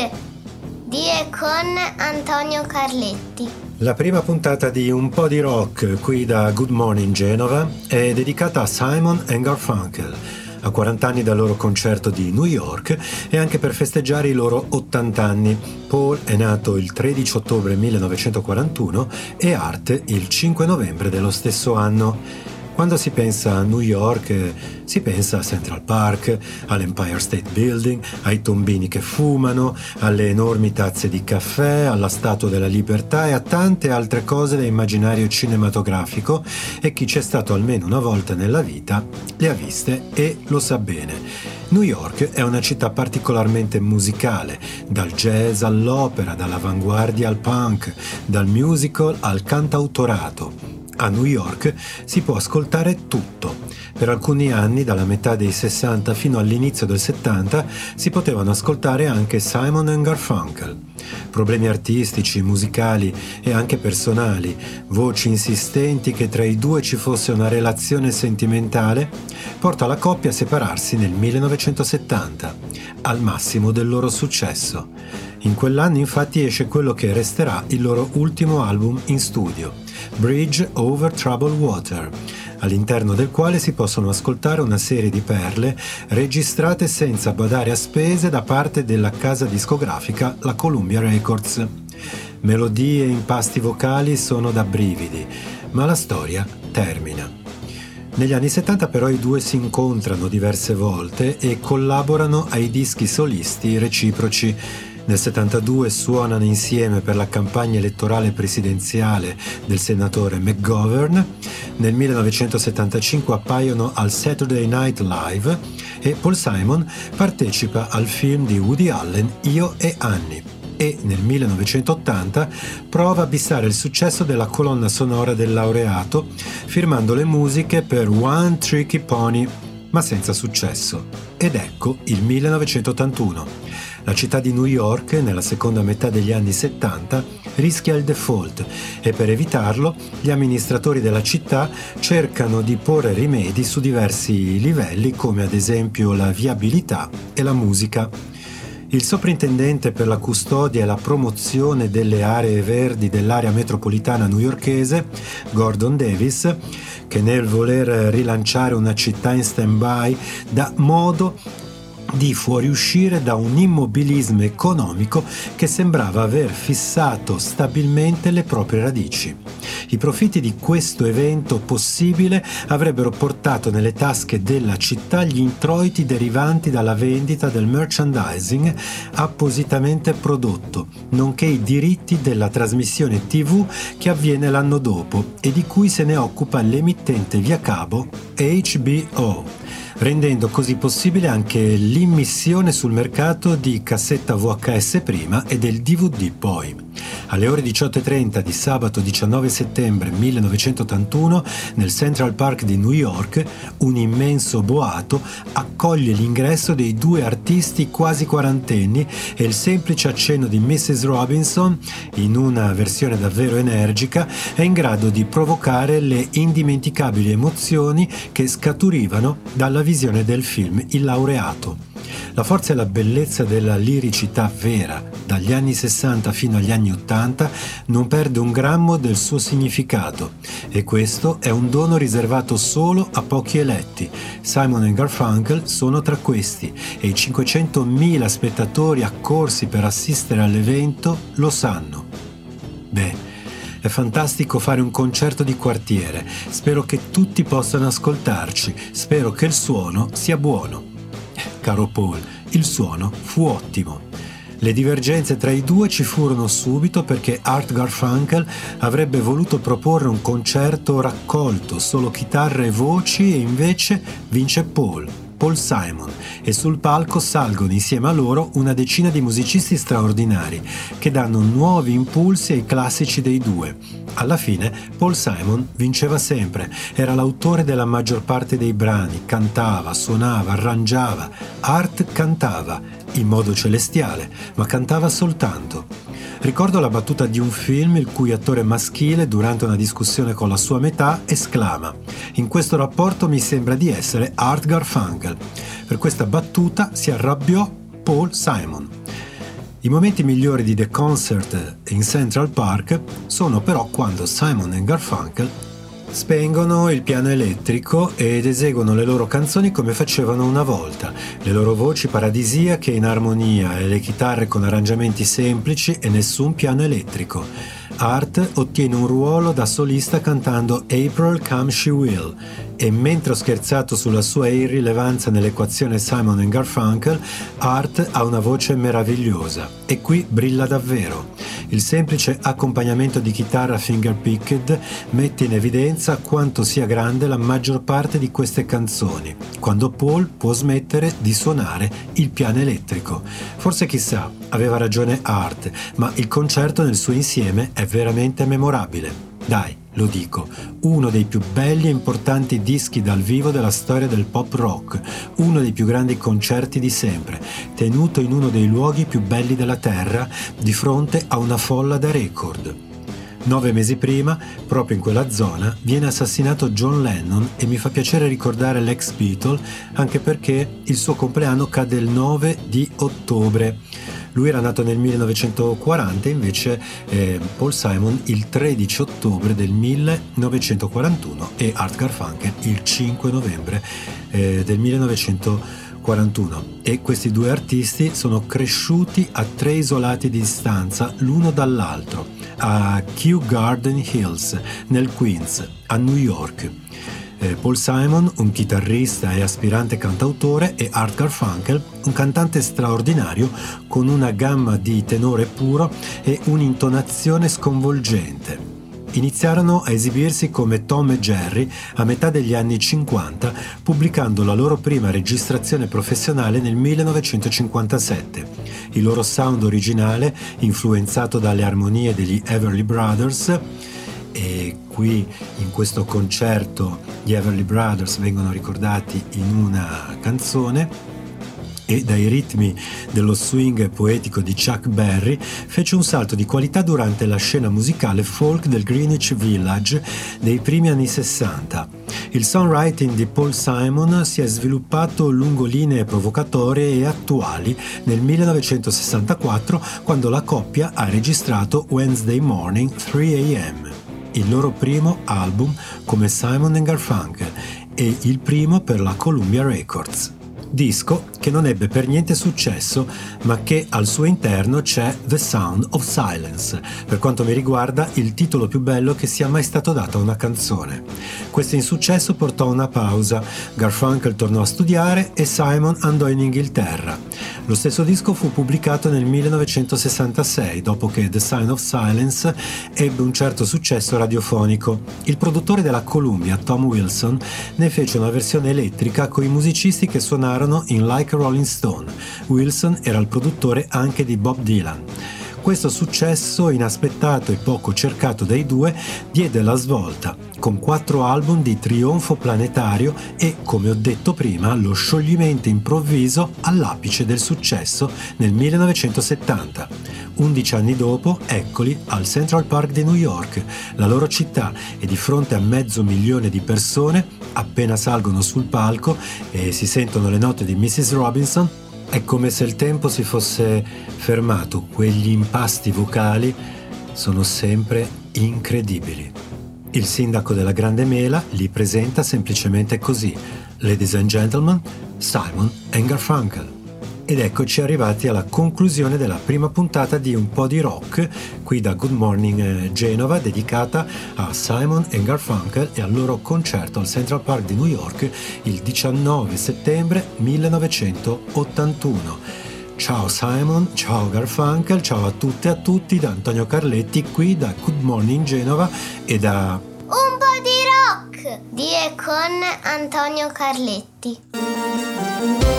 Park di e con Antonio Carletti. La prima puntata di Un po' di rock qui da Good Morning Genova è dedicata a Simon & Garfunkel, a 40 anni dal loro concerto di New York e anche per festeggiare i loro 80 anni. Paul è nato il 13 ottobre 1941 e Art il 5 novembre dello stesso anno. Quando si pensa a New York, si pensa a Central Park, all'Empire State Building, ai tombini che fumano, alle enormi tazze di caffè, alla Statua della Libertà e a tante altre cose dell'immaginario cinematografico, e chi c'è stato almeno una volta nella vita le ha viste e lo sa bene. New York è una città particolarmente musicale, dal jazz all'opera, dall'avanguardia al punk, dal musical al cantautorato. A New York si può ascoltare tutto. Per alcuni anni, dalla metà dei 60 fino all'inizio del 70, si potevano ascoltare anche Simon & Garfunkel. Problemi artistici, musicali e anche personali, voci insistenti che tra i due ci fosse una relazione sentimentale, porta la coppia a separarsi nel 1970, al massimo del loro successo. In quell'anno infatti esce quello che resterà il loro ultimo album in studio, Bridge Over Troubled Water, all'interno del quale si possono ascoltare una serie di perle registrate senza badare a spese da parte della casa discografica, la Columbia Records. Melodie e impasti vocali sono da brividi, ma la storia termina. Negli anni 70 però i due si incontrano diverse volte e collaborano ai dischi solisti reciproci. Nel 72 suonano insieme per la campagna elettorale presidenziale del senatore McGovern, nel 1975 appaiono al Saturday Night Live e Paul Simon partecipa al film di Woody Allen Io e Annie, e nel 1980 prova a bissare il successo della colonna sonora del Laureato firmando le musiche per One Tricky Pony, ma senza successo. Ed ecco il 1981. La città di New York, nella seconda metà degli anni 70, rischia il default e per evitarlo gli amministratori della città cercano di porre rimedi su diversi livelli, come ad esempio la viabilità e la musica. Il soprintendente per la custodia e la promozione delle aree verdi dell'area metropolitana newyorkese, Gordon Davis, che nel voler rilanciare una città in stand-by dà modo di fuoriuscire da un immobilismo economico che sembrava aver fissato stabilmente le proprie radici. I profitti di questo evento possibile avrebbero portato nelle tasche della città gli introiti derivanti dalla vendita del merchandising appositamente prodotto, nonché i diritti della trasmissione TV che avviene l'anno dopo e di cui se ne occupa l'emittente via cavo HBO, rendendo così possibile anche l'immissione sul mercato di cassetta VHS prima e del DVD poi. Alle ore 18:30 di sabato 19 settembre 1981, nel Central Park di New York, un immenso boato accoglie l'ingresso dei due artisti quasi quarantenni e il semplice accenno di Mrs. Robinson, in una versione davvero energica, è in grado di provocare le indimenticabili emozioni che scaturivano dalla visione del film Il Laureato. La forza e la bellezza della liricità vera, dagli anni 60 fino agli anni 80, non perde un grammo del suo significato, e questo è un dono riservato solo a pochi eletti. Simon & Garfunkel sono tra questi, e i 500.000 spettatori accorsi per assistere all'evento lo sanno. Beh, è fantastico fare un concerto di quartiere, spero che tutti possano ascoltarci, spero che il suono sia buono. Caro Paul, il suono fu ottimo. Le divergenze tra i due ci furono subito perché Art Garfunkel avrebbe voluto proporre un concerto raccolto, solo chitarre e voci, e invece vince Paul Simon, e sul palco salgono insieme a loro una decina di musicisti straordinari che danno nuovi impulsi ai classici dei due. Alla fine Paul Simon vinceva sempre, era l'autore della maggior parte dei brani, cantava, suonava, arrangiava. Art cantava in modo celestiale, ma cantava soltanto. Ricordo la battuta di un film il cui attore maschile, durante una discussione con la sua metà, esclama: "In questo rapporto mi sembra di essere Art Garfunkel". Per questa battuta si arrabbiò Paul Simon. I momenti migliori di The Concert in Central Park sono però quando Simon e Garfunkel spengono il piano elettrico ed eseguono le loro canzoni come facevano una volta, le loro voci paradisiache in armonia e le chitarre con arrangiamenti semplici e nessun piano elettrico. Art ottiene un ruolo da solista cantando April Come She Will e, mentre ho scherzato sulla sua irrilevanza nell'equazione Simon and Garfunkel, Art ha una voce meravigliosa e qui brilla davvero. Il semplice accompagnamento di chitarra fingerpicked mette in evidenza quanto sia grande la maggior parte di queste canzoni, quando Paul può smettere di suonare il piano elettrico. Forse, chissà, aveva ragione Art, ma il concerto nel suo insieme è veramente memorabile. Dai, lo dico, uno dei più belli e importanti dischi dal vivo della storia del pop rock, uno dei più grandi concerti di sempre, tenuto in uno dei luoghi più belli della terra, di fronte a una folla da record. 9 mesi prima, proprio in quella zona, viene assassinato John Lennon e mi fa piacere ricordare l'ex Beatle, anche perché il suo compleanno cade il 9 di ottobre. Lui era nato nel 1940, invece Paul Simon il 13 ottobre del 1941 e Art Garfunkel il 5 novembre del 1941. E questi due artisti sono cresciuti a 3 isolati di distanza l'uno dall'altro, a Kew Garden Hills, nel Queens, a New York. Paul Simon, un chitarrista e aspirante cantautore, e Art Garfunkel, un cantante straordinario con una gamma di tenore puro e un'intonazione sconvolgente. Iniziarono a esibirsi come Tom e Jerry a metà degli anni 50, pubblicando la loro prima registrazione professionale nel 1957. Il loro sound originale, influenzato dalle armonie degli Everly Brothers, e qui in questo concerto gli Everly Brothers vengono ricordati in una canzone, e dai ritmi dello swing poetico di Chuck Berry, fece un salto di qualità durante la scena musicale folk del Greenwich Village dei primi anni 60. Il songwriting di Paul Simon si è sviluppato lungo linee provocatorie e attuali nel 1964, quando la coppia ha registrato Wednesday Morning 3 AM, il loro primo album come Simon and Garfunkel e il primo per la Columbia Records. Disco che non ebbe per niente successo, ma che al suo interno c'è The Sound of Silence, per quanto mi riguarda il titolo più bello che sia mai stato dato a una canzone. Questo insuccesso portò a una pausa, Garfunkel tornò a studiare e Simon andò in Inghilterra. Lo stesso disco fu pubblicato nel 1966, dopo che The Sound of Silence ebbe un certo successo radiofonico. Il produttore della Columbia, Tom Wilson, ne fece una versione elettrica coi musicisti che suonarono in Like Rolling Stone. Wilson era il produttore anche di Bob Dylan. Questo successo inaspettato e poco cercato dai due diede la svolta, con 4 album di trionfo planetario e, come ho detto prima, lo scioglimento improvviso all'apice del successo nel 1970. 11 anni dopo, eccoli al Central Park di New York, la loro città, e di fronte a 500.000 di persone, appena salgono sul palco e si sentono le note di Mrs. Robinson, è come se il tempo si fosse fermato. Quegli impasti vocali sono sempre incredibili. Il sindaco della Grande Mela li presenta semplicemente così: Ladies and Gentlemen, Simon and Garfunkel. Ed eccoci arrivati alla conclusione della prima puntata di Un po' di rock, qui da Good Morning Genova, dedicata a Simon and Garfunkel e al loro concerto al Central Park di New York il 19 settembre 1981. Ciao Simon, ciao Garfunkel, ciao a tutte e a tutti da Antonio Carletti, qui da Good Morning Genova e da Un po' di rock di e con Antonio Carletti.